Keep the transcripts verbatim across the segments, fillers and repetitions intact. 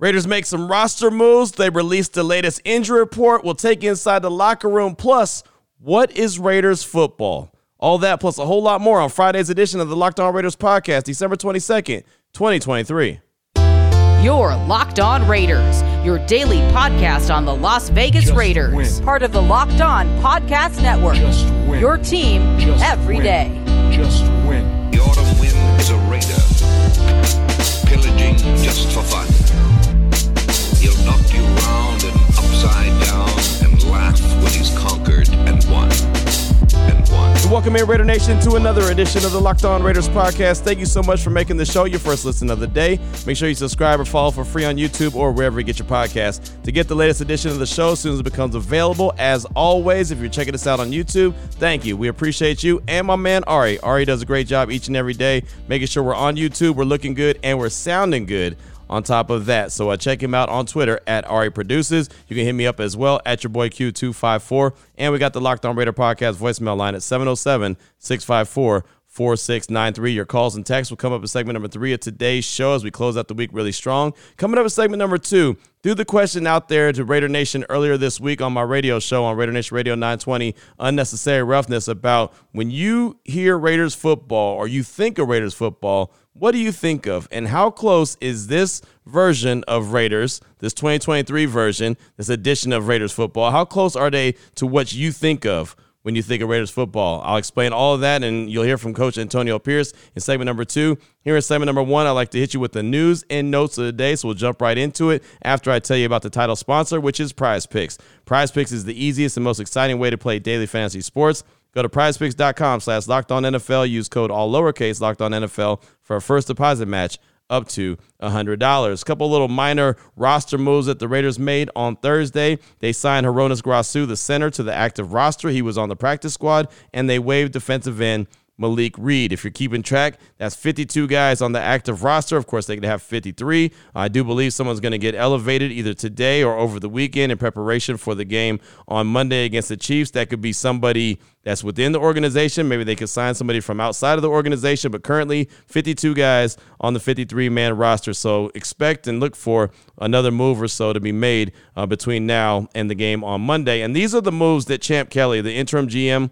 Raiders make some roster moves. They released the latest injury report. We'll take you inside the locker room. Plus, what is Raiders football? All that plus a whole lot more on Friday's edition of the Locked On Raiders podcast, December twenty-second, twenty twenty-three. Your Locked On Raiders, your daily podcast on the Las Vegas Just Raiders, win. Part of the Locked On Podcast Network. Your team Just every win. Day. Just win. The autumn wind is a Raider, pillaging just for fun. He'll knock you round and upside down and laugh when he's conquered and won. Welcome in, Raider Nation, to another edition of the Locked On Raiders podcast. Thank you so much for making the show your first listen of the day. Make sure you subscribe or follow for free on YouTube or wherever you get your podcast to get the latest edition of the show as soon as it becomes available. As always, if you're checking us out on YouTube, thank you. We appreciate you and my man Ari. Ari does a great job each and every day making sure we're on YouTube, we're looking good, and we're sounding good. On top of that, so uh, check him out on Twitter at Ari Produces. You can hit me up as well at your boy Q two five four. And we got the Locked On Raider podcast voicemail line at seven oh seven, six five four, four six nine three. Your calls and texts will come up in segment number three of today's show as we close out the week really strong. Coming up in segment number two, threw the question out there to Raider Nation earlier this week on my radio show on Raider Nation Radio nine twenty, Unnecessary Roughness, about when you hear Raiders football or you think of Raiders football, what do you think of, and how close is this version of Raiders, this twenty twenty-three version, this edition of Raiders football? How close are they to what you think of when you think of Raiders football? I'll explain all of that, and you'll hear from Coach Antonio Pierce in segment number two. Here in segment number one, I'd like to hit you with the news and notes of the day, so we'll jump right into it after I tell you about the title sponsor, which is Prize Picks. Prize Picks is the easiest and most exciting way to play daily fantasy sports. Go to prizepicks.com slash LockedOnNFL. Use code all lowercase LockedOnNFL for a first deposit match up to one hundred dollars. A couple little minor roster moves that the Raiders made on Thursday. They signed Hronis Grasu, the center, to the active roster. He was on the practice squad, and they waived defensive end Malik Reed. If you're keeping track, that's fifty-two guys on the active roster. Of course, they could have fifty-three. I do believe someone's going to get elevated either today or over the weekend in preparation for the game on Monday against the Chiefs. That could be somebody that's within the organization. Maybe they could sign somebody from outside of the organization, but currently fifty-two guys on the fifty-three man roster. So expect and look for another move or so to be made uh, between now and the game on Monday. And these are the moves that Champ Kelly, the interim G M,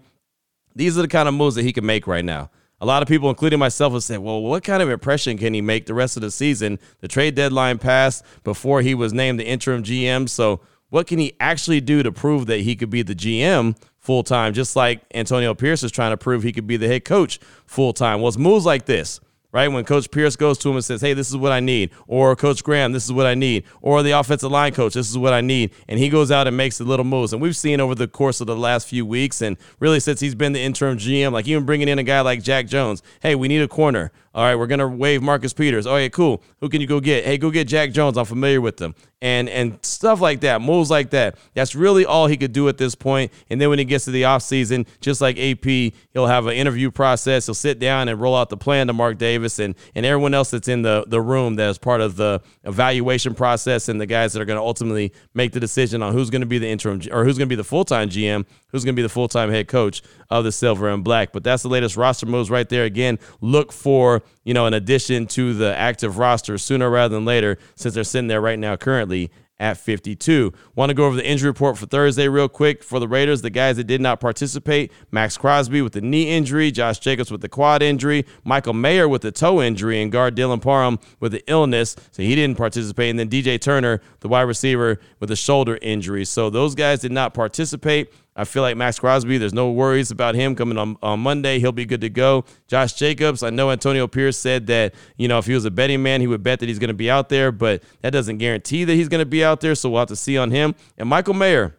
these are the kind of moves that he can make right now. A lot of people, including myself, have said, well, what kind of impression can he make the rest of the season? The trade deadline passed before he was named the interim G M. So what can he actually do to prove that he could be the G M full-time, just like Antonio Pierce is trying to prove he could be the head coach full-time? Well, it's moves like this, right? When Coach Pierce goes to him and says, hey, this is what I need, or Coach Graham, this is what I need, or the offensive line coach, this is what I need, and he goes out and makes the little moves. And we've seen over the course of the last few weeks, and really since he's been the interim G M, like even bringing in a guy like Jack Jones, hey, we need a corner. All right, we're going to waive Marcus Peters. Oh, yeah, cool. Who can you go get? Hey, go get Jack Jones. I'm familiar with them. And and stuff like that, moves like that. That's really all he could do at this point. And then when he gets to the offseason, just like A P, he'll have an interview process. He'll sit down and roll out the plan to Mark Davis and, and everyone else that's in the, the room that is part of the evaluation process and the guys that are going to ultimately make the decision on who's going to be the interim or who's going to be the full-time G M, who's going to be the full-time head coach of the Silver and Black. But that's the latest roster moves right there. Again, look for, you know, an addition to the active roster sooner rather than later, since they're sitting there right now currently at fifty-two. Want to go over the injury report for Thursday real quick for the Raiders. The guys that did not participate: Max Crosby with the knee injury, Josh Jacobs with the quad injury, Michael Mayer with the toe injury, and guard Dylan Parham with the illness, so he didn't participate. And then D J Turner, the wide receiver, with a shoulder injury. So those guys did not participate. I feel like Max Crosby, there's no worries about him coming on, on Monday. He'll be good to go. Josh Jacobs, I know Antonio Pierce said that, you know, if he was a betting man, he would bet that he's going to be out there, but that doesn't guarantee that he's going to be out there, so we'll have to see on him. And Michael Mayer,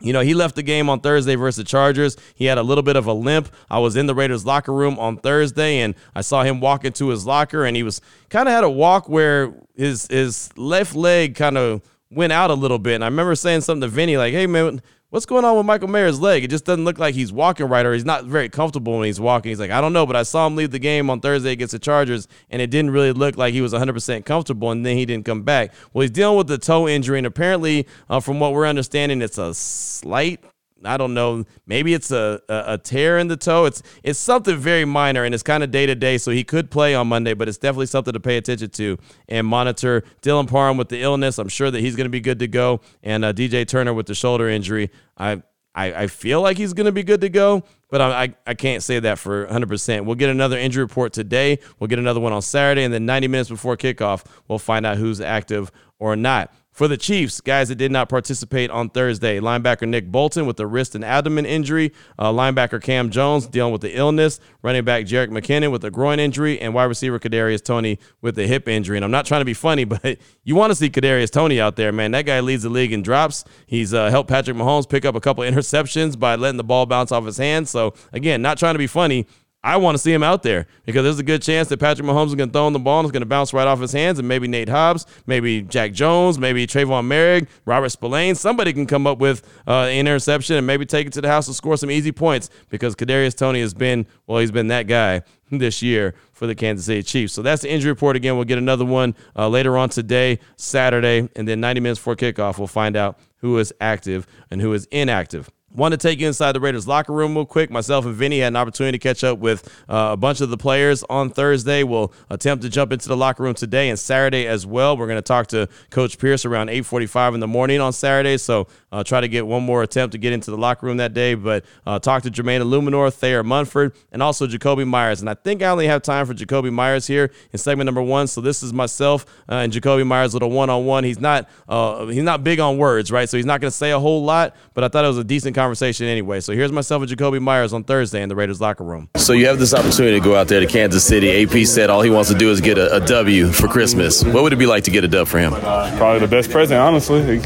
you know, he left the game on Thursday versus the Chargers. He had a little bit of a limp. I was in the Raiders locker room on Thursday, and I saw him walk into his locker, and he was kind of had a walk where his his left leg kind of went out a little bit. And I remember saying something to Vinny, like, hey, man, what's going on with Michael Mayer's leg? It just doesn't look like he's walking right, or he's not very comfortable when he's walking. He's like, I don't know, but I saw him leave the game on Thursday against the Chargers, and it didn't really look like he was one hundred percent comfortable, and then he didn't come back. Well, he's dealing with the toe injury, and apparently, uh, from what we're understanding, it's a slight I don't know, maybe it's a, a, a tear in the toe. It's it's something very minor, and it's kind of day-to-day, so he could play on Monday, but it's definitely something to pay attention to and monitor. Dylan Parham with the illness, I'm sure that he's going to be good to go, and uh, D J Turner with the shoulder injury. I I, I feel like he's going to be good to go, but I, I I can't say that for one hundred percent. We'll get another injury report today. We'll get another one on Saturday, and then ninety minutes before kickoff, we'll find out who's active or not. For the Chiefs, guys that did not participate on Thursday, linebacker Nick Bolton with a wrist and abdomen injury, uh, linebacker Cam Jones dealing with the illness, running back Jerick McKinnon with a groin injury, and wide receiver Kadarius Toney with a hip injury. And I'm not trying to be funny, but you want to see Kadarius Toney out there, man. That guy leads the league in drops. He's uh, helped Patrick Mahomes pick up a couple interceptions by letting the ball bounce off his hands. So, again, not trying to be funny. I want to see him out there because there's a good chance that Patrick Mahomes is going to throw him the ball and it's going to bounce right off his hands, and maybe Nate Hobbs, maybe Jack Jones, maybe Trayvon Merrick, Robert Spillane, somebody can come up with uh, an interception and maybe take it to the house and score some easy points because Kadarius Toney has been, well, he's been that guy this year for the Kansas City Chiefs. So that's the injury report. Again, we'll get another one uh, later on today, Saturday, and then ninety minutes before kickoff, we'll find out who is active and who is inactive. Want to take you inside the Raiders locker room real quick. Myself and Vinny had an opportunity to catch up with uh, a bunch of the players on Thursday. We'll attempt to jump into the locker room today and Saturday as well. We're going to talk to Coach Pierce around eight forty-five in the morning on Saturday, so uh, try to get one more attempt to get into the locker room that day. But uh, talk to Jermaine Illuminor, Thayer Munford, and also Jacoby Myers. And I think I only have time for Jacoby Myers here in segment number one, so this is myself uh, and Jacoby Myers little one-on-one. He's not, uh, he's not big on words, right? So he's not going to say a whole lot, but I thought it was a decent conversation. Conversation anyway. So here's myself and Jacoby Myers on Thursday in the Raiders locker room. So you have this opportunity to go out there to Kansas City. A P said all he wants to do is get a, a W for Christmas. What would it be like to get a dub for him? Probably the best present, honestly.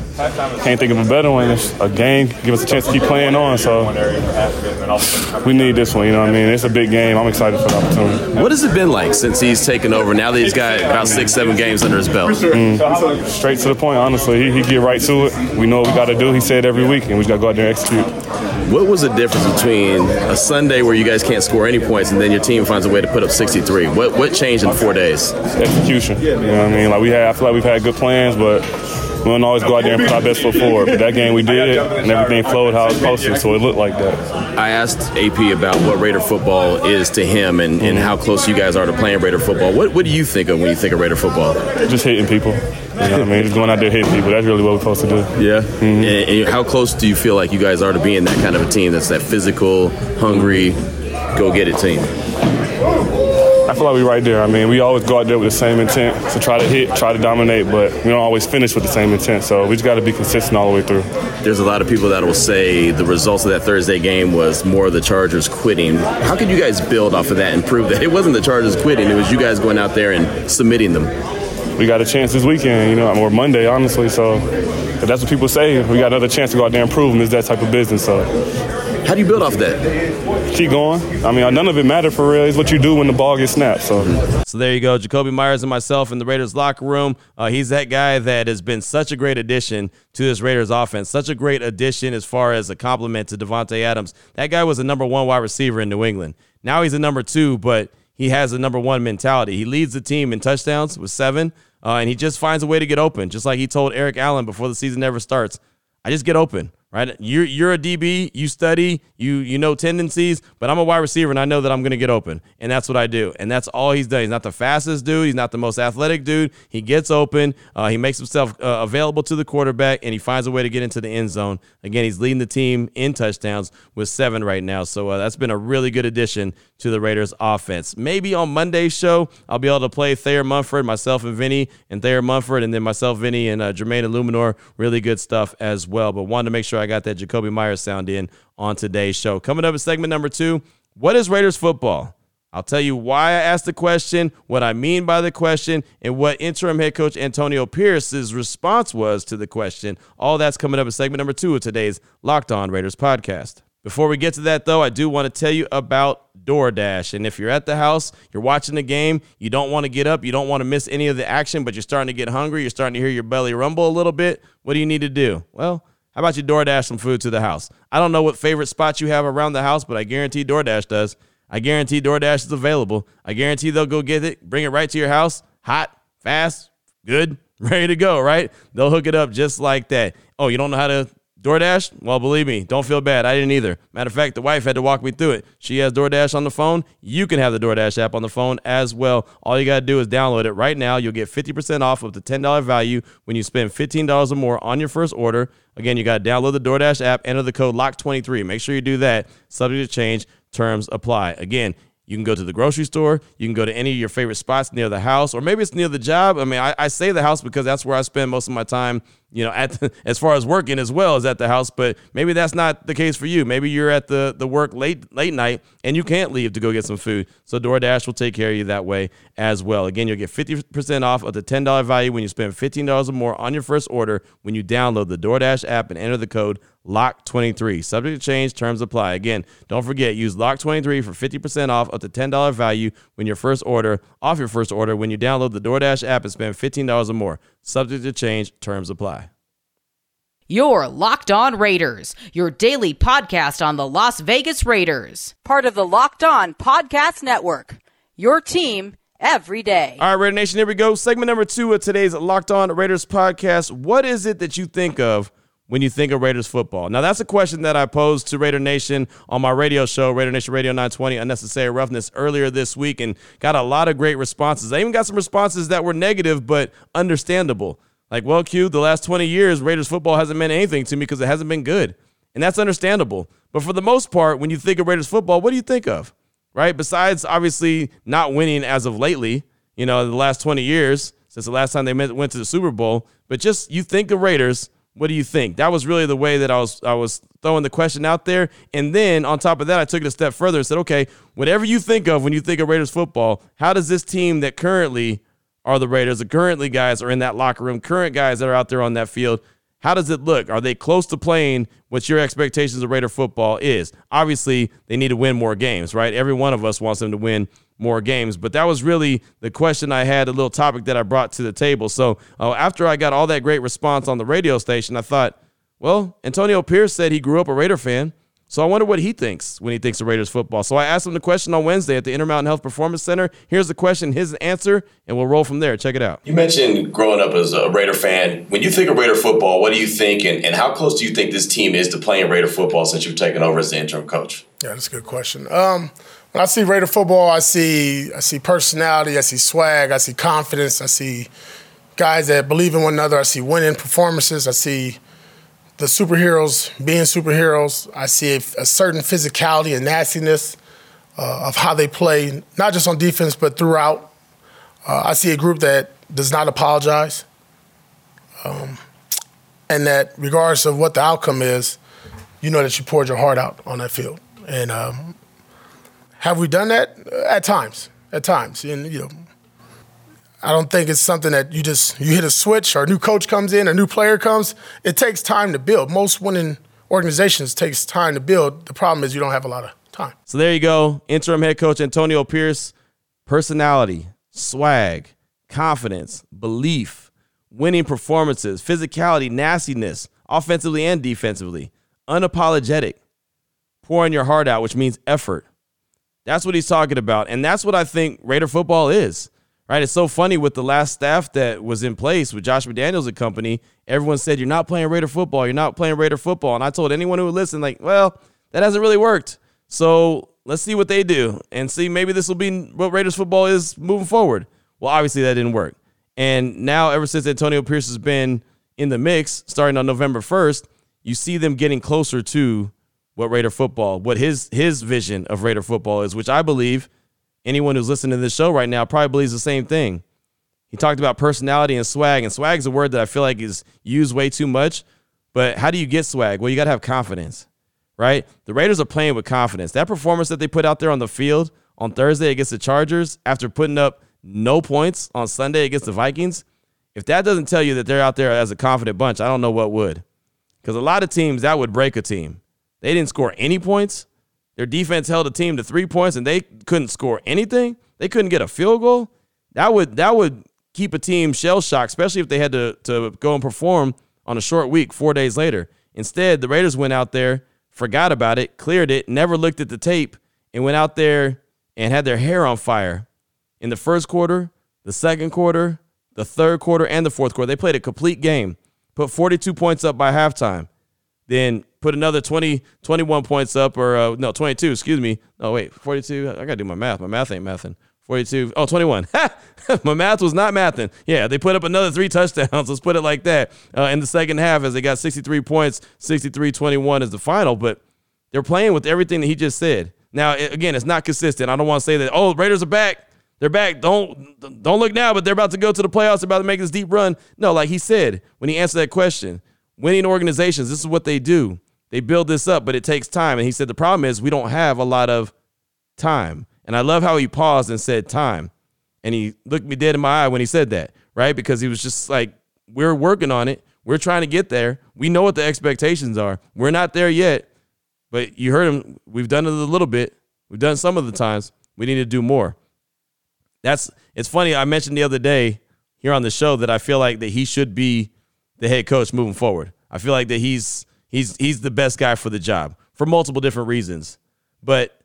Can't think of a better one. It's a game. Give us a chance to keep playing on. So we need this one. You know what I mean? It's a big game. I'm excited for the opportunity. What has it been like since he's taken over? Now that he's got about six, seven games under his belt. Mm. Straight to the point, honestly. He, he get right to it. We know what we got to do. He said every week, and we got to go out there and execute. What was the difference between a Sunday where you guys can't score any points and then your team finds a way to put up sixty-three? What what changed in four days? Execution. You know what I mean? Like we had, I feel like we've had good plans, but we don't always go out there and put our best foot forward. But that game we did, and everything flowed how it was supposed to, so it looked like that. I asked A P about what Raider football is to him and, and how close you guys are to playing Raider football. What what do you think of when you think of Raider football? Just hitting people. You know what I mean? Just going out there hitting people. That's really what we're supposed to do. Yeah. Mm-hmm. And, and how close do you feel like you guys are to being that kind of a team that's that physical, hungry, go-get-it team? I feel like we're right there. I mean, we always go out there with the same intent to try to hit, try to dominate, but we don't always finish with the same intent, so we just got to be consistent all the way through. There's a lot of people that will say the results of that Thursday game was more of the Chargers quitting. How could you guys build off of that and prove that it wasn't the Chargers quitting, it was you guys going out there and submitting them? We got a chance this weekend, you know, or Monday, honestly, so if that's what people say, we got another chance to go out there and prove them. It's that type of business, so... How do you build off that? Keep going. I mean, none of it matters for real. It's what you do when the ball gets snapped. So, so there you go. Jacoby Myers and myself in the Raiders locker room. Uh, he's that guy that has been such a great addition to this Raiders offense. Such a great addition as far as a compliment to Devontae Adams. That guy was a number one wide receiver in New England. Now he's a number two, but he has a number one mentality. He leads the team in touchdowns with seven, uh, and he just finds a way to get open, just like he told Eric Allen before the season ever starts. I just get open. Right, you're you're a D B. You study. You you know tendencies. But I'm a wide receiver, and I know that I'm going to get open, and that's what I do. And that's all he's done. He's not the fastest dude. He's not the most athletic dude. He gets open. Uh, he makes himself uh, available to the quarterback, and he finds a way to get into the end zone. Again, he's leading the team in touchdowns with seven right now. So uh, that's been a really good addition to the Raiders offense. Maybe on Monday's show, I'll be able to play Thayer Munford, myself and Vinny, and Thayer Munford, and then myself, Vinny, and uh, Jermaine Illuminor. Really good stuff as well. But wanted to make sure I got that Jacoby Myers sound in on today's show. Coming up in segment number two, what is Raiders football? I'll tell you why I asked the question, what I mean by the question, and what interim head coach Antonio Pierce's response was to the question. All that's coming up in segment number two of today's Locked On Raiders podcast. Before we get to that, though, I do want to tell you about DoorDash. And if you're at the house, you're watching the game, you don't want to get up, you don't want to miss any of the action, but you're starting to get hungry, you're starting to hear your belly rumble a little bit, what do you need to do? Well, how about you DoorDash some food to the house? I don't know what favorite spots you have around the house, but I guarantee DoorDash does. I guarantee DoorDash is available. I guarantee they'll go get it, bring it right to your house, hot, fast, good, ready to go, right? They'll hook it up just like that. Oh, you don't know how to DoorDash? Well, believe me, don't feel bad. I didn't either. Matter of fact, the wife had to walk me through it. She has DoorDash on the phone. You can have the DoorDash app on the phone as well. All you got to do is download it right now. You'll get fifty percent off of the ten dollars value when you spend fifteen dollars or more on your first order. Again, you got to download the DoorDash app, enter the code locked twenty-three. Make sure you do that. Subject to change, terms apply. Again, you can go to the grocery store. You can go to any of your favorite spots near the house, or maybe it's near the job. I mean, I, I say the house because that's where I spend most of my time, you know, at the, as far as working as well as at the house. But maybe that's not the case for you. Maybe you're at the, the work late late night and you can't leave to go get some food. So DoorDash will take care of you that way as well. Again, you'll get fifty percent off of the ten dollars value when you spend fifteen dollars or more on your first order when you download the DoorDash app and enter the code lock twenty-three. Subject to change, terms apply. Again, don't forget, use lock twenty-three for fifty percent off up to ten dollars value when your first order, off your first order, when you download the DoorDash app and spend fifteen dollars or more. Subject to change, terms apply. You're Locked On Raiders, your daily podcast on the Las Vegas Raiders. Part of the Locked On Podcast Network, your team every day. All right, Raider Nation, here we go. Segment number two of today's Locked On Raiders podcast. What is it that you think of when you think of Raiders football? Now, that's a question that I posed to Raider Nation on my radio show, Raider Nation Radio nine twenty, Unnecessary Roughness, earlier this week, and got a lot of great responses. I even got some responses that were negative but understandable. Like, well, Q, the last twenty years, Raiders football hasn't meant anything to me because it hasn't been good. And that's understandable. But for the most part, when you think of Raiders football, what do you think of, right? Besides, obviously, not winning as of lately, you know, the last twenty years, since the last time they went to the Super Bowl. But just you think of Raiders, what do you think? That was really the way that I was I was throwing the question out there. And then on top of that, I took it a step further and said, okay, whatever you think of when you think of Raiders football, how does this team that currently are the Raiders, the currently guys are in that locker room, current guys that are out there on that field, how does it look? Are they close to playing what your expectations of Raider football is? Obviously, they need to win more games, right? Every one of us wants them to win more games. But that was really the question I had, a little topic that I brought to the table. So uh, after I got all that great response on the radio station, I thought, well, Antonio Pierce said he grew up a Raider fan. So I wonder what he thinks when he thinks of Raiders football. So I asked him the question on Wednesday at the Intermountain Health Performance Center. Here's the question, his answer, and we'll roll from there. Check it out. You mentioned growing up as a Raider fan. When you think of Raider football, what do you think, and, and how close do you think this team is to playing Raider football since you've taken over as the interim coach? Yeah, that's a good question. Um, when I see Raider football, I see I see personality, I see swag, I see confidence, I see guys that believe in one another, I see winning performances, I see the superheroes being superheroes. I see a, a certain physicality and nastiness uh, of how they play, not just on defense, but throughout. Uh, I see a group that does not apologize um, and that regardless of what the outcome is, you know that you poured your heart out on that field. And um, have we done that? At times, at times. And, you know, I don't think it's something that you just, you hit a switch or a new coach comes in, a new player comes. It takes time to build. Most winning organizations takes time to build. The problem is you don't have a lot of time. So there you go. Interim head coach Antonio Pierce, personality, swag, confidence, belief, winning performances, physicality, nastiness, offensively and defensively, unapologetic, pouring your heart out, which means effort. That's what he's talking about. And that's what I think Raider football is. Right, it's so funny with the last staff that was in place with Josh McDaniels and company, everyone said, you're not playing Raider football. You're not playing Raider football. And I told anyone who would listen, like, well, that hasn't really worked. So let's see what they do and see maybe this will be what Raiders football is moving forward. Well, obviously that didn't work. And now ever since Antonio Pierce has been in the mix, starting on November first, you see them getting closer to what Raider football, what his his vision of Raider football is, which I believe anyone who's listening to this show right now probably believes the same thing. He talked about personality and swag, and swag is a word that I feel like is used way too much. But how do you get swag? Well, you got to have confidence, right? The Raiders are playing with confidence. That performance that they put out there on the field on Thursday against the Chargers after putting up no points on Sunday against the Vikings, if that doesn't tell you that they're out there as a confident bunch, I don't know what would. Because a lot of teams, that would break a team. They didn't score any points. Their defense held a team to three points, and they couldn't score anything. They couldn't get a field goal. That would that would keep a team shell-shocked, especially if they had to, to go and perform on a short week four days later. Instead, the Raiders went out there, forgot about it, cleared it, never looked at the tape, and went out there and had their hair on fire in the first quarter, the second quarter, the third quarter, and the fourth quarter. They played a complete game, put forty-two points up by halftime. then put another twenty, twenty-one points up, or uh, no, twenty-two, excuse me. Oh, wait, forty-two. I got to do my math. My math ain't mathing. forty-two. Oh, twenty-one. My math was not mathing. Yeah, they put up another three touchdowns. Let's put it like that. Uh, in the second half, as they got sixty-three points, sixty-three twenty-one is the final, but they're playing with everything that he just said. Now, again, it's not consistent. I don't want to say that, oh, Raiders are back. They're back. Don't don't look now, but they're about to go to the playoffs. They're about to make this deep run. No, like he said when he answered that question, winning organizations, this is what they do. They build this up, but it takes time. And he said the problem is we don't have a lot of time. And I love how he paused and said time. And he looked me dead in my eye when he said that, right? Because he was just like, we're working on it. We're trying to get there. We know what the expectations are. We're not there yet. But you heard him. We've done it a little bit. We've done some of the times. We need to do more. That's it's funny. I mentioned the other day here on the show that I feel like that he should be the head coach moving forward. I feel like that he's he's he's the best guy for the job for multiple different reasons. But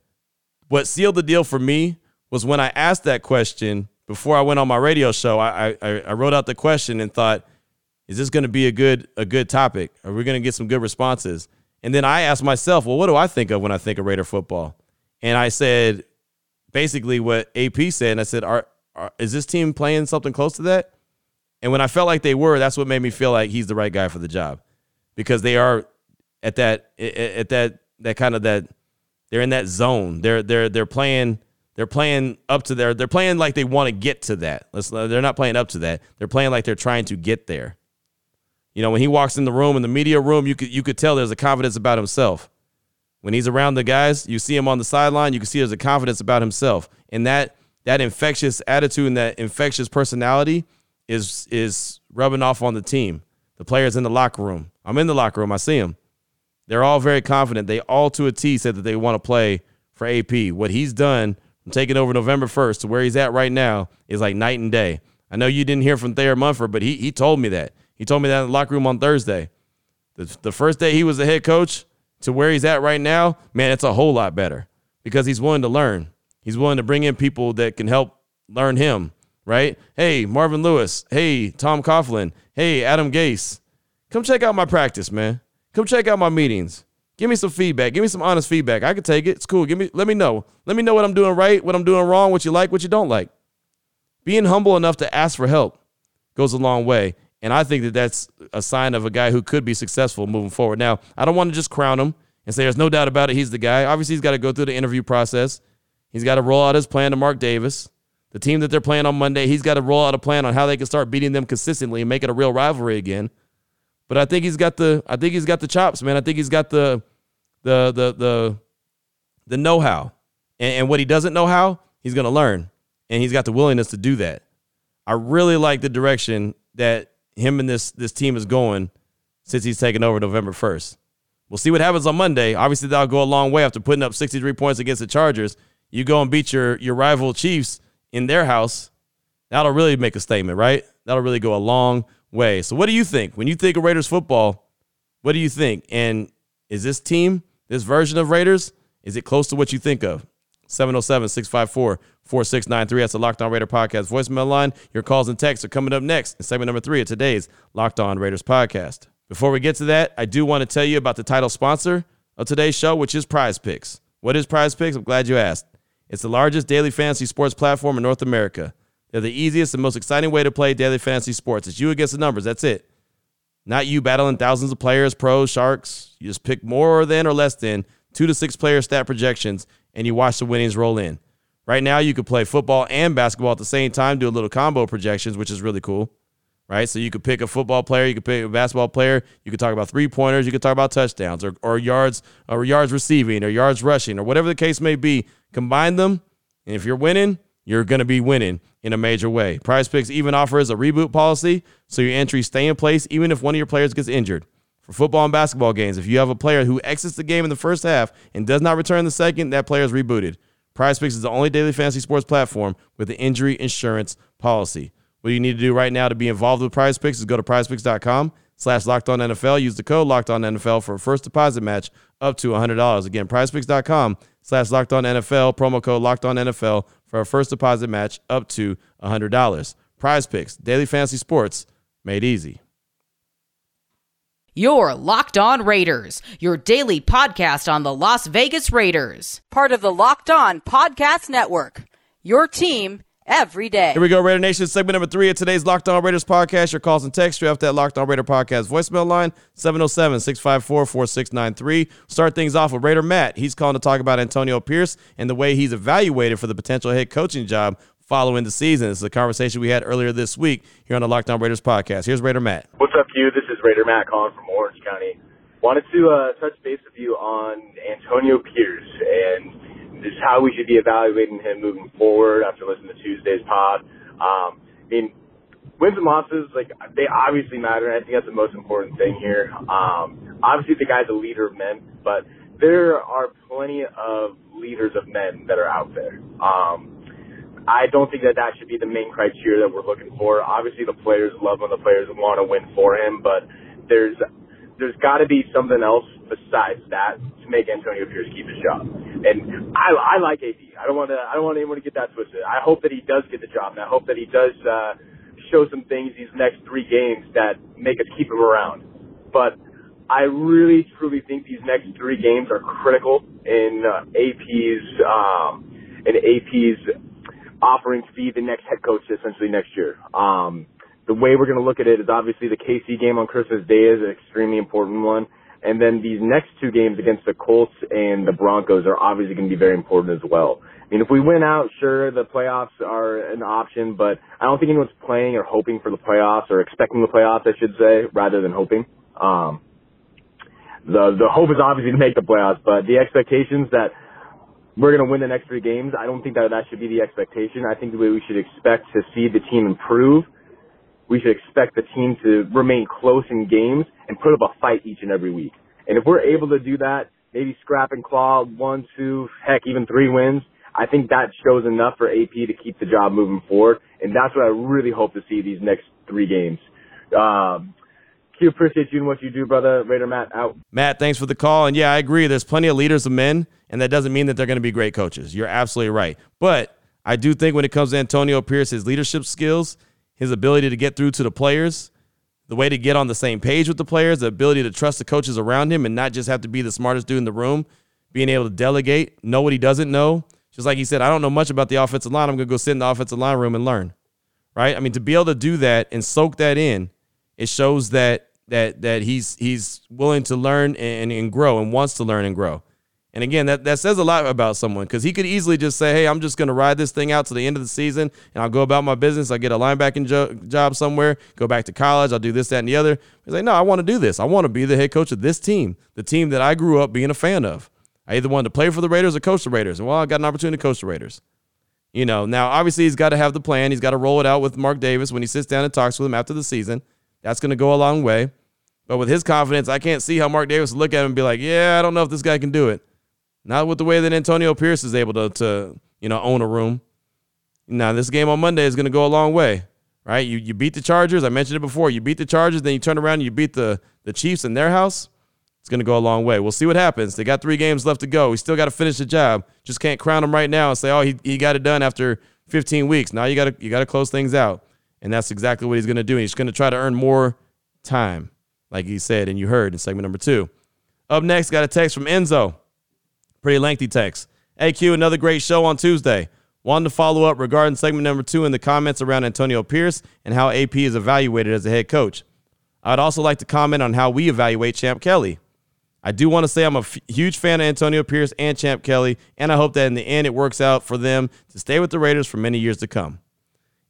what sealed the deal for me was when I asked that question before I went on my radio show. I I, I wrote out the question and thought, is this going to be a good a good topic? Are we going to get some good responses? And then I asked myself, well, what do I think of when I think of Raider football? And I said, basically what A P said, and I said, are, are, is this team playing something close to that? And when I felt like they were, that's what made me feel like he's the right guy for the job, because they are at that, at that, that kind of that, they're in that zone. They're, they're, they're playing, they're playing up to their, they're playing like they want to get to that. Let's, they're not playing up to that. They're playing like they're trying to get there. You know, when he walks in the room, in the media room, you could, you could tell there's a confidence about himself. When he's around the guys, you see him on the sideline, you can see there's a confidence about himself. And that that infectious attitude and that infectious personality is is rubbing off on the team. The players in the locker room. I'm in the locker room. I see them. They're all very confident. They all to a T said that they want to play for A P. What he's done from taking over November first to where he's at right now is like night and day. I know you didn't hear from Thayer Munford, but he he told me that. He told me that in the locker room on Thursday. The, the first day he was the head coach, to where he's at right now, man, it's a whole lot better because he's willing to learn. He's willing to bring in people that can help learn him, right? Hey, Marvin Lewis. Hey, Tom Coughlin. Hey, Adam Gase. Come check out my practice, man. Come check out my meetings. Give me some feedback. Give me some honest feedback. I can take it. It's cool. Give me, let me know. Let me know what I'm doing right, what I'm doing wrong, what you like, what you don't like. Being humble enough to ask for help goes a long way. And I think that that's a sign of a guy who could be successful moving forward. Now, I don't want to just crown him and say there's no doubt about it, he's the guy. Obviously, he's got to go through the interview process. He's got to roll out his plan to Mark Davis. The team that they're playing on Monday, he's got to roll out a plan on how they can start beating them consistently and make it a real rivalry again. But I think he's got the I think he's got the chops, man. I think he's got the the the the the know-how. And, and what he doesn't know how, he's going to learn. And he's got the willingness to do that. I really like the direction that him and this this team is going since he's taken over November first. We'll see what happens on Monday. Obviously, that'll go a long way after putting up sixty-three points against the Chargers. You go and beat your, your rival Chiefs in their house. That'll really make a statement, right? That'll really go a long way. So what do you think? When you think of Raiders football, what do you think? And is this team, this version of Raiders, is it close to what you think of? seven oh seven, six five four, four six nine three. That's the Locked On Raider Podcast voicemail line. Your calls and texts are coming up next in segment number three of today's Locked On Raiders Podcast. Before we get to that, I do want to tell you about the title sponsor of today's show, which is Prize Picks. What is Prize Picks? I'm glad you asked. It's the largest daily fantasy sports platform in North America. They're the easiest and most exciting way to play daily fantasy sports. It's you against the numbers. That's it. Not you battling thousands of players, pros, sharks. You just pick more than or less than two to six player stat projections, and you watch the winnings roll in. Right now, you could play football and basketball at the same time, do a little combo projections, which is really cool, right? So you could pick a football player, you could pick a basketball player, you could talk about three-pointers, you could talk about touchdowns or, or yards or yards receiving or yards rushing or whatever the case may be. Combine them, and if you're winning, you're going to be winning in a major way. Prize Picks even offers a reboot policy, so your entries stay in place even if one of your players gets injured. For football and basketball games, if you have a player who exits the game in the first half and does not return the second, that player is rebooted. Prize Picks is the only daily fantasy sports platform with an injury insurance policy. What you need to do right now to be involved with Prize Picks is go to prize picks dot com slash locked on N F L. Use the code locked on N F L for a first deposit match up to one hundred dollars. Again, prize picks dot com slash locked on N F L, promo code locked on N F L for a first deposit match up to one hundred dollars. Prize Picks, daily fantasy sports made easy. You're Locked On Raiders, your daily podcast on the Las Vegas Raiders. Part of the Locked On Podcast Network, your team every day. Here we go, Raider Nation, segment number three of today's Locked On Raiders podcast. Your calls and texts straight off that Locked On Raider podcast voicemail line, seven oh seven, six five four, four six nine three. Start things off with Raider Matt. He's calling to talk about Antonio Pierce and the way he's evaluated for the potential head coaching job following the season. This is a conversation we had earlier this week here on the Locked On Raiders podcast. Here's Raider Matt. What's up, you? This is Raider Matt calling from Orange County. Wanted to uh, touch base with you on Antonio Pierce and just how we should be evaluating him moving forward after listening to Tuesday's pod. Um, I mean, wins and losses, like, they obviously matter, and I think that's the most important thing here. Um, obviously, the guy's a leader of men, but there are plenty of leaders of men that are out there. Um, I don't think that that should be the main criteria that we're looking for. Obviously, the players love him. The players want to win for him. But there's there's got to be something else besides that to make Antonio Pierce keep his job. And I, I like A D. I don't want to. I don't want anyone to get that twisted. I hope that he does get the job, and I hope that he does uh, show some things these next three games that make us keep him around. But I really, truly think these next three games are critical in uh, A P's um, in A P's. offering to be the next head coach essentially next year. Um, the way we're going to look at it is obviously the K C game on Christmas Day is an extremely important one. And then these next two games against the Colts and the Broncos are obviously going to be very important as well. I mean, if we win out, sure, the playoffs are an option, but I don't think anyone's playing or hoping for the playoffs or expecting the playoffs, I should say, rather than hoping. Um, the, the hope is obviously to make the playoffs, but the expectations that we're going to win the next three games, I don't think that that should be the expectation. I think the way we should expect to see the team improve, we should expect the team to remain close in games and put up a fight each and every week. And if we're able to do that, maybe scrap and claw one, two, heck, even three wins, I think that shows enough for A P to keep the job moving forward. And that's what I really hope to see these next three games. Um, Q, appreciate you and what you do, brother. Raider Matt, out. Matt, thanks for the call. And, yeah, I agree. There's plenty of leaders of men, and that doesn't mean that they're going to be great coaches. You're absolutely right. But I do think when it comes to Antonio Pierce, his leadership skills, his ability to get through to the players, the way to get on the same page with the players, the ability to trust the coaches around him and not just have to be the smartest dude in the room, being able to delegate, know what he doesn't know. Just like he said, I don't know much about the offensive line. I'm going to go sit in the offensive line room and learn, right? I mean, to be able to do that and soak that in, it shows that that that he's he's willing to learn and, and grow and wants to learn and grow. And again, that, that says a lot about someone because he could easily just say, hey, I'm just going to ride this thing out to the end of the season and I'll go about my business. I'll get a linebacking jo- job somewhere, go back to college. I'll do this, that, and the other. He's like, no, I want to do this. I want to be the head coach of this team, the team that I grew up being a fan of. I either wanted to play for the Raiders or coach the Raiders. And, well, I got an opportunity to coach the Raiders. You know, now, obviously, he's got to have the plan. He's got to roll it out with Mark Davis when he sits down and talks with him after the season. That's going to go a long way. But with his confidence, I can't see how Mark Davis would look at him and be like, yeah, I don't know if this guy can do it. Not with the way that Antonio Pierce is able to, to you know, own a room. Now, this game on Monday is going to go a long way, right? You you beat the Chargers. I mentioned it before. You beat the Chargers, then you turn around and you beat the, the Chiefs in their house. It's going to go a long way. We'll see what happens. They got three games left to go. We still got to finish the job. Just can't crown him right now and say, oh, he he got it done after fifteen weeks. Now you got to you got to close things out. And that's exactly what he's going to do. He's going to try to earn more time, like he said, and you heard in segment number two. Up next, got a text from Enzo. Pretty lengthy text. Hey, Q, another great show on Tuesday. Wanted to follow up regarding segment number two in the comments around Antonio Pierce and how A P is evaluated as a head coach. I'd also like to comment on how we evaluate Champ Kelly. I do want to say I'm a f- huge fan of Antonio Pierce and Champ Kelly, and I hope that in the end it works out for them to stay with the Raiders for many years to come.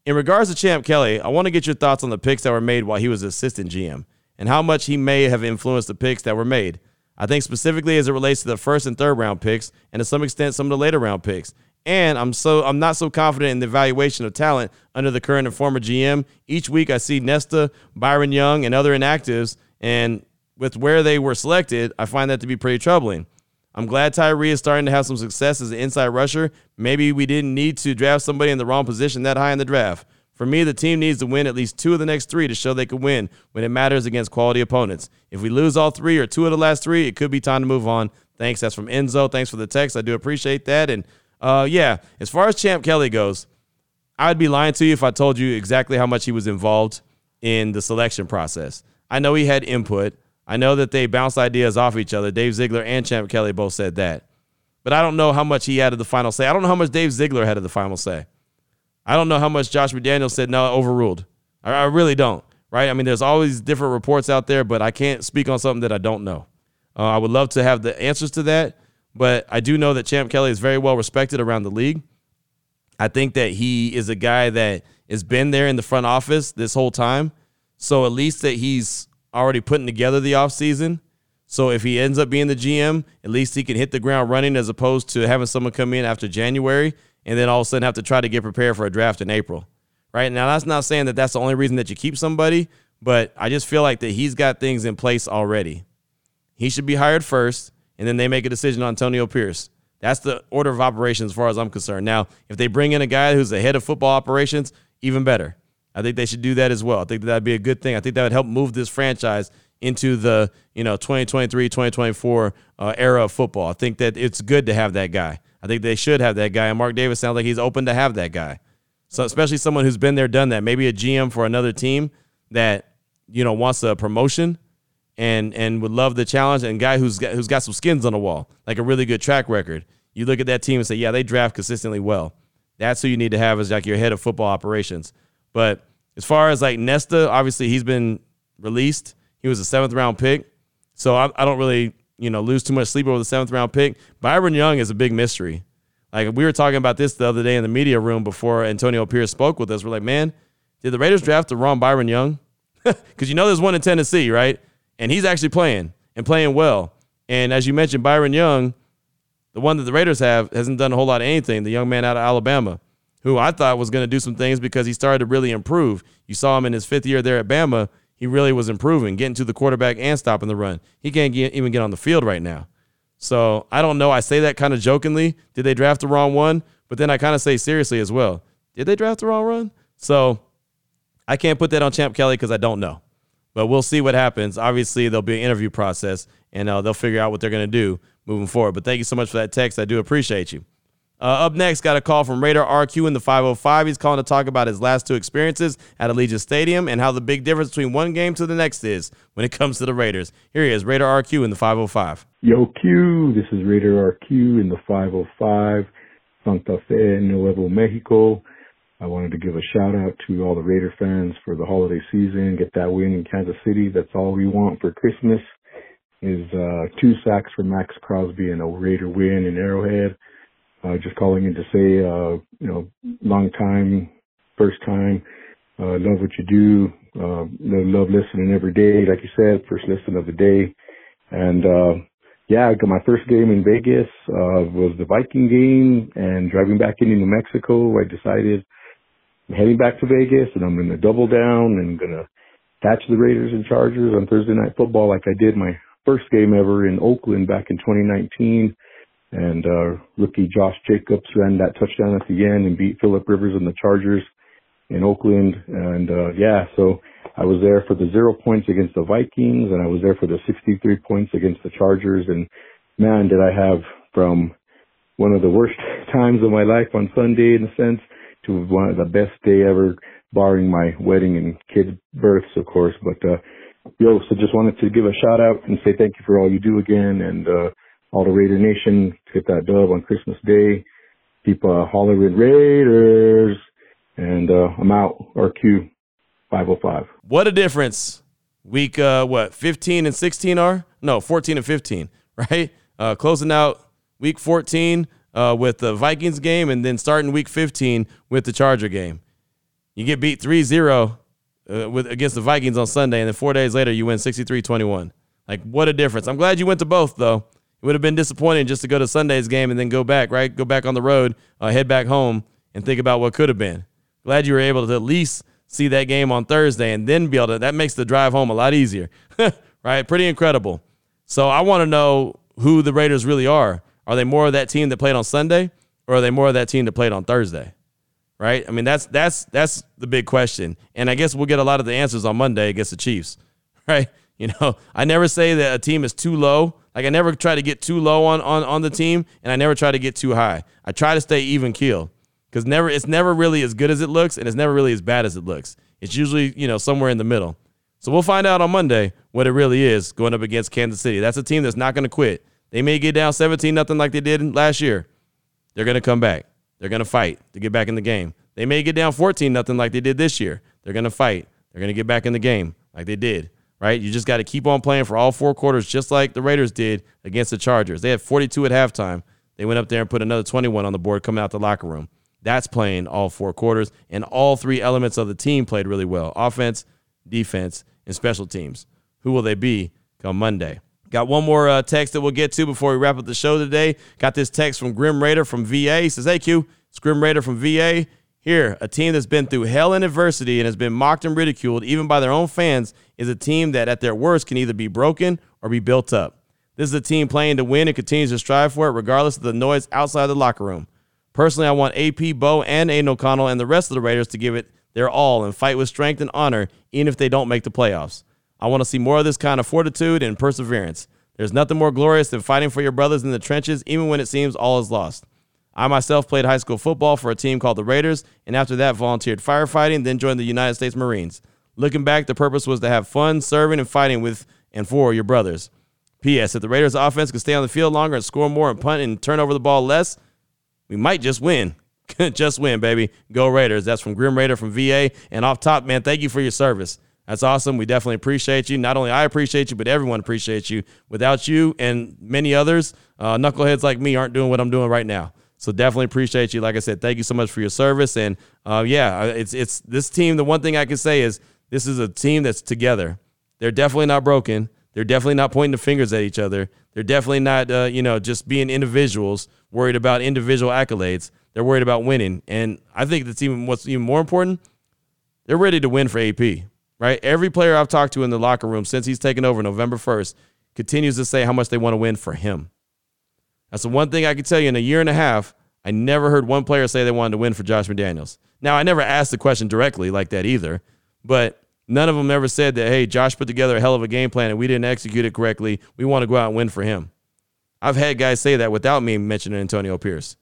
In regards to Champ Kelly, I want to get your thoughts on the picks that were made while he was assistant G M and how much he may have influenced the picks that were made. I think specifically as it relates to the first and third round picks and to some extent some of the later round picks. And I'm so I'm not so confident in the evaluation of talent under the current and former G M. Each week I see Nesta, Byron Young, and other inactives, and with where they were selected, I find that to be pretty troubling. I'm glad Tyree is starting to have some success as an inside rusher. Maybe we didn't need to draft somebody in the wrong position that high in the draft. For me, the team needs to win at least two of the next three to show they can win when it matters against quality opponents. If we lose all three or two of the last three, it could be time to move on. Thanks. That's from Enzo. Thanks for the text. I do appreciate that. And, uh, yeah, as far as Champ Kelly goes, I'd be lying to you if I told you exactly how much he was involved in the selection process. I know he had input. I know that they bounced ideas off each other. Dave Ziegler and Champ Kelly both said that. But I don't know how much he had of the final say. I don't know how much Dave Ziegler had of the final say. I don't know how much Josh McDaniels said, no, overruled. I, I really don't, right? I mean, there's always different reports out there, but I can't speak on something that I don't know. Uh, I would love to have the answers to that, but I do know that Champ Kelly is very well respected around the league. I think that he is a guy that has been there in the front office this whole time, so at least that he's already putting together the offseason. So if he ends up being the G M, at least he can hit the ground running as opposed to having someone come in after January and then all of a sudden have to try to get prepared for a draft in April, right? Now, that's not saying that that's the only reason that you keep somebody, but I just feel like that he's got things in place already. He should be hired first, and then they make a decision on Antonio Pierce. That's the order of operations as far as I'm concerned. Now, if they bring in a guy who's the head of football operations, even better. I think they should do that as well. I think that would be a good thing. I think that would help move this franchise into the, you know, twenty twenty-three, twenty twenty-four uh, era of football. I think that it's good to have that guy. I think they should have that guy. And Mark Davis sounds like he's open to have that guy. So especially someone who's been there, done that, maybe a G M for another team that, you know, wants a promotion and and would love the challenge, and guy who's got, who's got some skins on the wall, like a really good track record. You look at that team and say, yeah, they draft consistently well. That's who you need to have as like your head of football operations. But as far as like Nesta, obviously he's been released. He was a seventh round pick. So I, I don't really, you know, lose too much sleep over the seventh round pick. Byron Young is a big mystery. Like, we were talking about this the other day in the media room before Antonio Pierce spoke with us. We're like, man, did the Raiders draft the wrong Byron Young? Because you know there's one in Tennessee, right? And he's actually playing and playing well. And as you mentioned, Byron Young, the one that the Raiders have, hasn't done a whole lot of anything, the young man out of Alabama, who I thought was going to do some things because he started to really improve. You saw him in his fifth year there at Bama. He really was improving, getting to the quarterback and stopping the run. He can't get, even get on the field right now. So I don't know. I say that kind of jokingly. Did they draft the wrong one? But then I kind of say seriously as well. Did they draft the wrong run? So I can't put that on Champ Kelly because I don't know. But we'll see what happens. Obviously, there'll be an interview process, and uh, they'll figure out what they're going to do moving forward. But thank you so much for that text. I do appreciate you. Uh, up next, got a call from Raider R Q in the five oh five. He's calling to talk about his last two experiences at Allegiant Stadium and how the big difference between one game to the next is when it comes to the Raiders. Here he is, Raider R Q in the five oh five. Yo, Q, this is Raider R Q in the five oh five, Santa Fe, Nuevo Mexico. I wanted to give a shout-out to all the Raider fans for the holiday season. Get that win in Kansas City. That's all we want for Christmas is uh, two sacks for Max Crosby and a Raider win in Arrowhead. Uh, just calling in to say, uh, you know, long time, first time, uh, love what you do, uh, love listening every day. Like you said, first listen of the day. And, uh, yeah, I got my first game in Vegas, uh, was the Viking game, and driving back into New Mexico, I decided I'm heading back to Vegas and I'm going to double down and going to catch the Raiders and Chargers on Thursday Night Football like I did my first game ever in Oakland back in twenty nineteen. And uh, rookie Josh Jacobs ran that touchdown at the end and beat Phillip Rivers and the Chargers in Oakland. And, uh, yeah, so I was there for the zero points against the Vikings, and I was there for the sixty-three points against the Chargers. And, man, did I have from one of the worst times of my life on Sunday, in a sense, to one of the best day ever, barring my wedding and kid births, of course. But, uh, yo, so just wanted to give a shout-out and say thank you for all you do again. And, uh, all the Raider Nation, get that dub on Christmas Day. Keep uh, hollering Raiders. And uh, I'm out. R Q, five oh five. What a difference. Week, uh, what, fifteen and sixteen are? No, fourteen and fifteen, right? Uh, closing out week fourteen uh, with the Vikings game and then starting week fifteen with the Charger game. You get beat three zero uh, with, against the Vikings on Sunday, and then four days later you win sixty-three twenty-one. Like, what a difference. I'm glad you went to both, though. It would have been disappointing just to go to Sunday's game and then go back, right? Go back on the road, uh, head back home, and think about what could have been. Glad you were able to at least see that game on Thursday and then be able to. That makes the drive home a lot easier, right? Pretty incredible. So I want to know who the Raiders really are. Are they more of that team that played on Sunday, or are they more of that team that played on Thursday, right? I mean, that's that's that's the big question. And I guess we'll get a lot of the answers on Monday against the Chiefs, right? You know, I never say that a team is too low. Like, I never try to get too low on, on, on the team, and I never try to get too high. I try to stay even keel because never it's never really as good as it looks, and it's never really as bad as it looks. It's usually, you know, somewhere in the middle. So we'll find out on Monday what it really is going up against Kansas City. That's a team that's not going to quit. They may get down seventeen nothing like they did last year. They're going to come back. They're going to fight to get back in the game. They may get down fourteen nothing like they did this year. They're going to fight. They're going to get back in the game like they did, right? You just got to keep on playing for all four quarters, just like the Raiders did against the Chargers. They had forty-two at halftime. They went up there and put another twenty-one on the board coming out the locker room. That's playing all four quarters, and all three elements of the team played really well, offense, defense, and special teams. Who will they be come Monday? Got one more uh, text that we'll get to before we wrap up the show today. Got this text from Grim Raider from V A. He says, hey, Q, it's Grim Raider from V A. Here, a team that's been through hell and adversity and has been mocked and ridiculed even by their own fans is a team that at their worst can either be broken or be built up. This is a team playing to win and continues to strive for it regardless of the noise outside the locker room. Personally, I want A P, Bo, and Aiden O'Connell and the rest of the Raiders to give it their all and fight with strength and honor even if they don't make the playoffs. I want to see more of this kind of fortitude and perseverance. There's nothing more glorious than fighting for your brothers in the trenches even when it seems all is lost. I myself played high school football for a team called the Raiders, and after that volunteered firefighting, then joined the United States Marines. Looking back, the purpose was to have fun serving and fighting with and for your brothers. P S. If the Raiders' offense could stay on the field longer and score more and punt and turn over the ball less, we might just win. Just win, baby. Go Raiders. That's from Grim Raider from V A. And off top, man, thank you for your service. That's awesome. We definitely appreciate you. Not only I appreciate you, but everyone appreciates you. Without you and many others, uh, knuckleheads like me aren't doing what I'm doing right now. So definitely appreciate you. Like I said, thank you so much for your service. And uh, yeah, it's it's this team. The one thing I can say is this is a team that's together. They're definitely not broken. They're definitely not pointing the fingers at each other. They're definitely not, uh, you know, just being individuals worried about individual accolades. They're worried about winning. And I think that's even what's even more important. They're ready to win for A P, right? Every player I've talked to in the locker room since he's taken over November first continues to say how much they want to win for him. That's the one thing I can tell you in a year and a half, I never heard one player say they wanted to win for Josh McDaniels. Now, I never asked the question directly like that either, but none of them ever said that, hey, Josh put together a hell of a game plan and we didn't execute it correctly. We want to go out and win for him. I've had guys say that without me mentioning Antonio Pierce.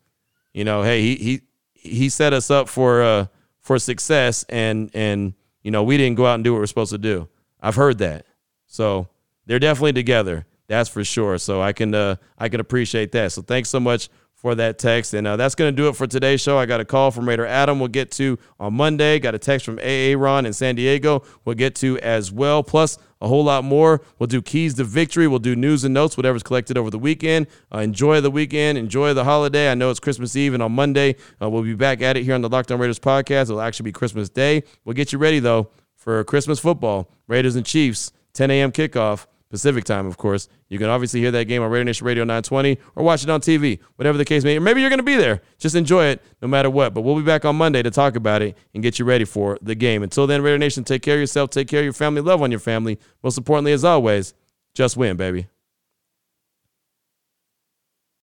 You know, hey, he he he set us up for uh, for success and, and, you know, we didn't go out and do what we're supposed to do. I've heard that. So they're definitely together. That's for sure. So I can uh, I can appreciate that. So thanks so much for that text. And uh, that's going to do it for today's show. I got a call from Raider Adam we'll get to on Monday. Got a text from A A Ron in San Diego we'll get to as well. Plus a whole lot more. We'll do keys to victory. We'll do news and notes, whatever's collected over the weekend. Uh, enjoy the weekend. Enjoy the holiday. I know it's Christmas Eve, and on Monday uh, we'll be back at it here on the Locked On Raiders podcast. It'll actually be Christmas Day. We'll get you ready, though, for Christmas football. Raiders and Chiefs, ten a.m. kickoff. Pacific time, of course. You can obviously hear that game on Raider Nation Radio nine twenty or watch it on T V, whatever the case may be. Maybe you're going to be there. Just enjoy it no matter what. But we'll be back on Monday to talk about it and get you ready for the game. Until then, Raider Nation, take care of yourself, take care of your family, love on your family. Most importantly, as always, just win, baby.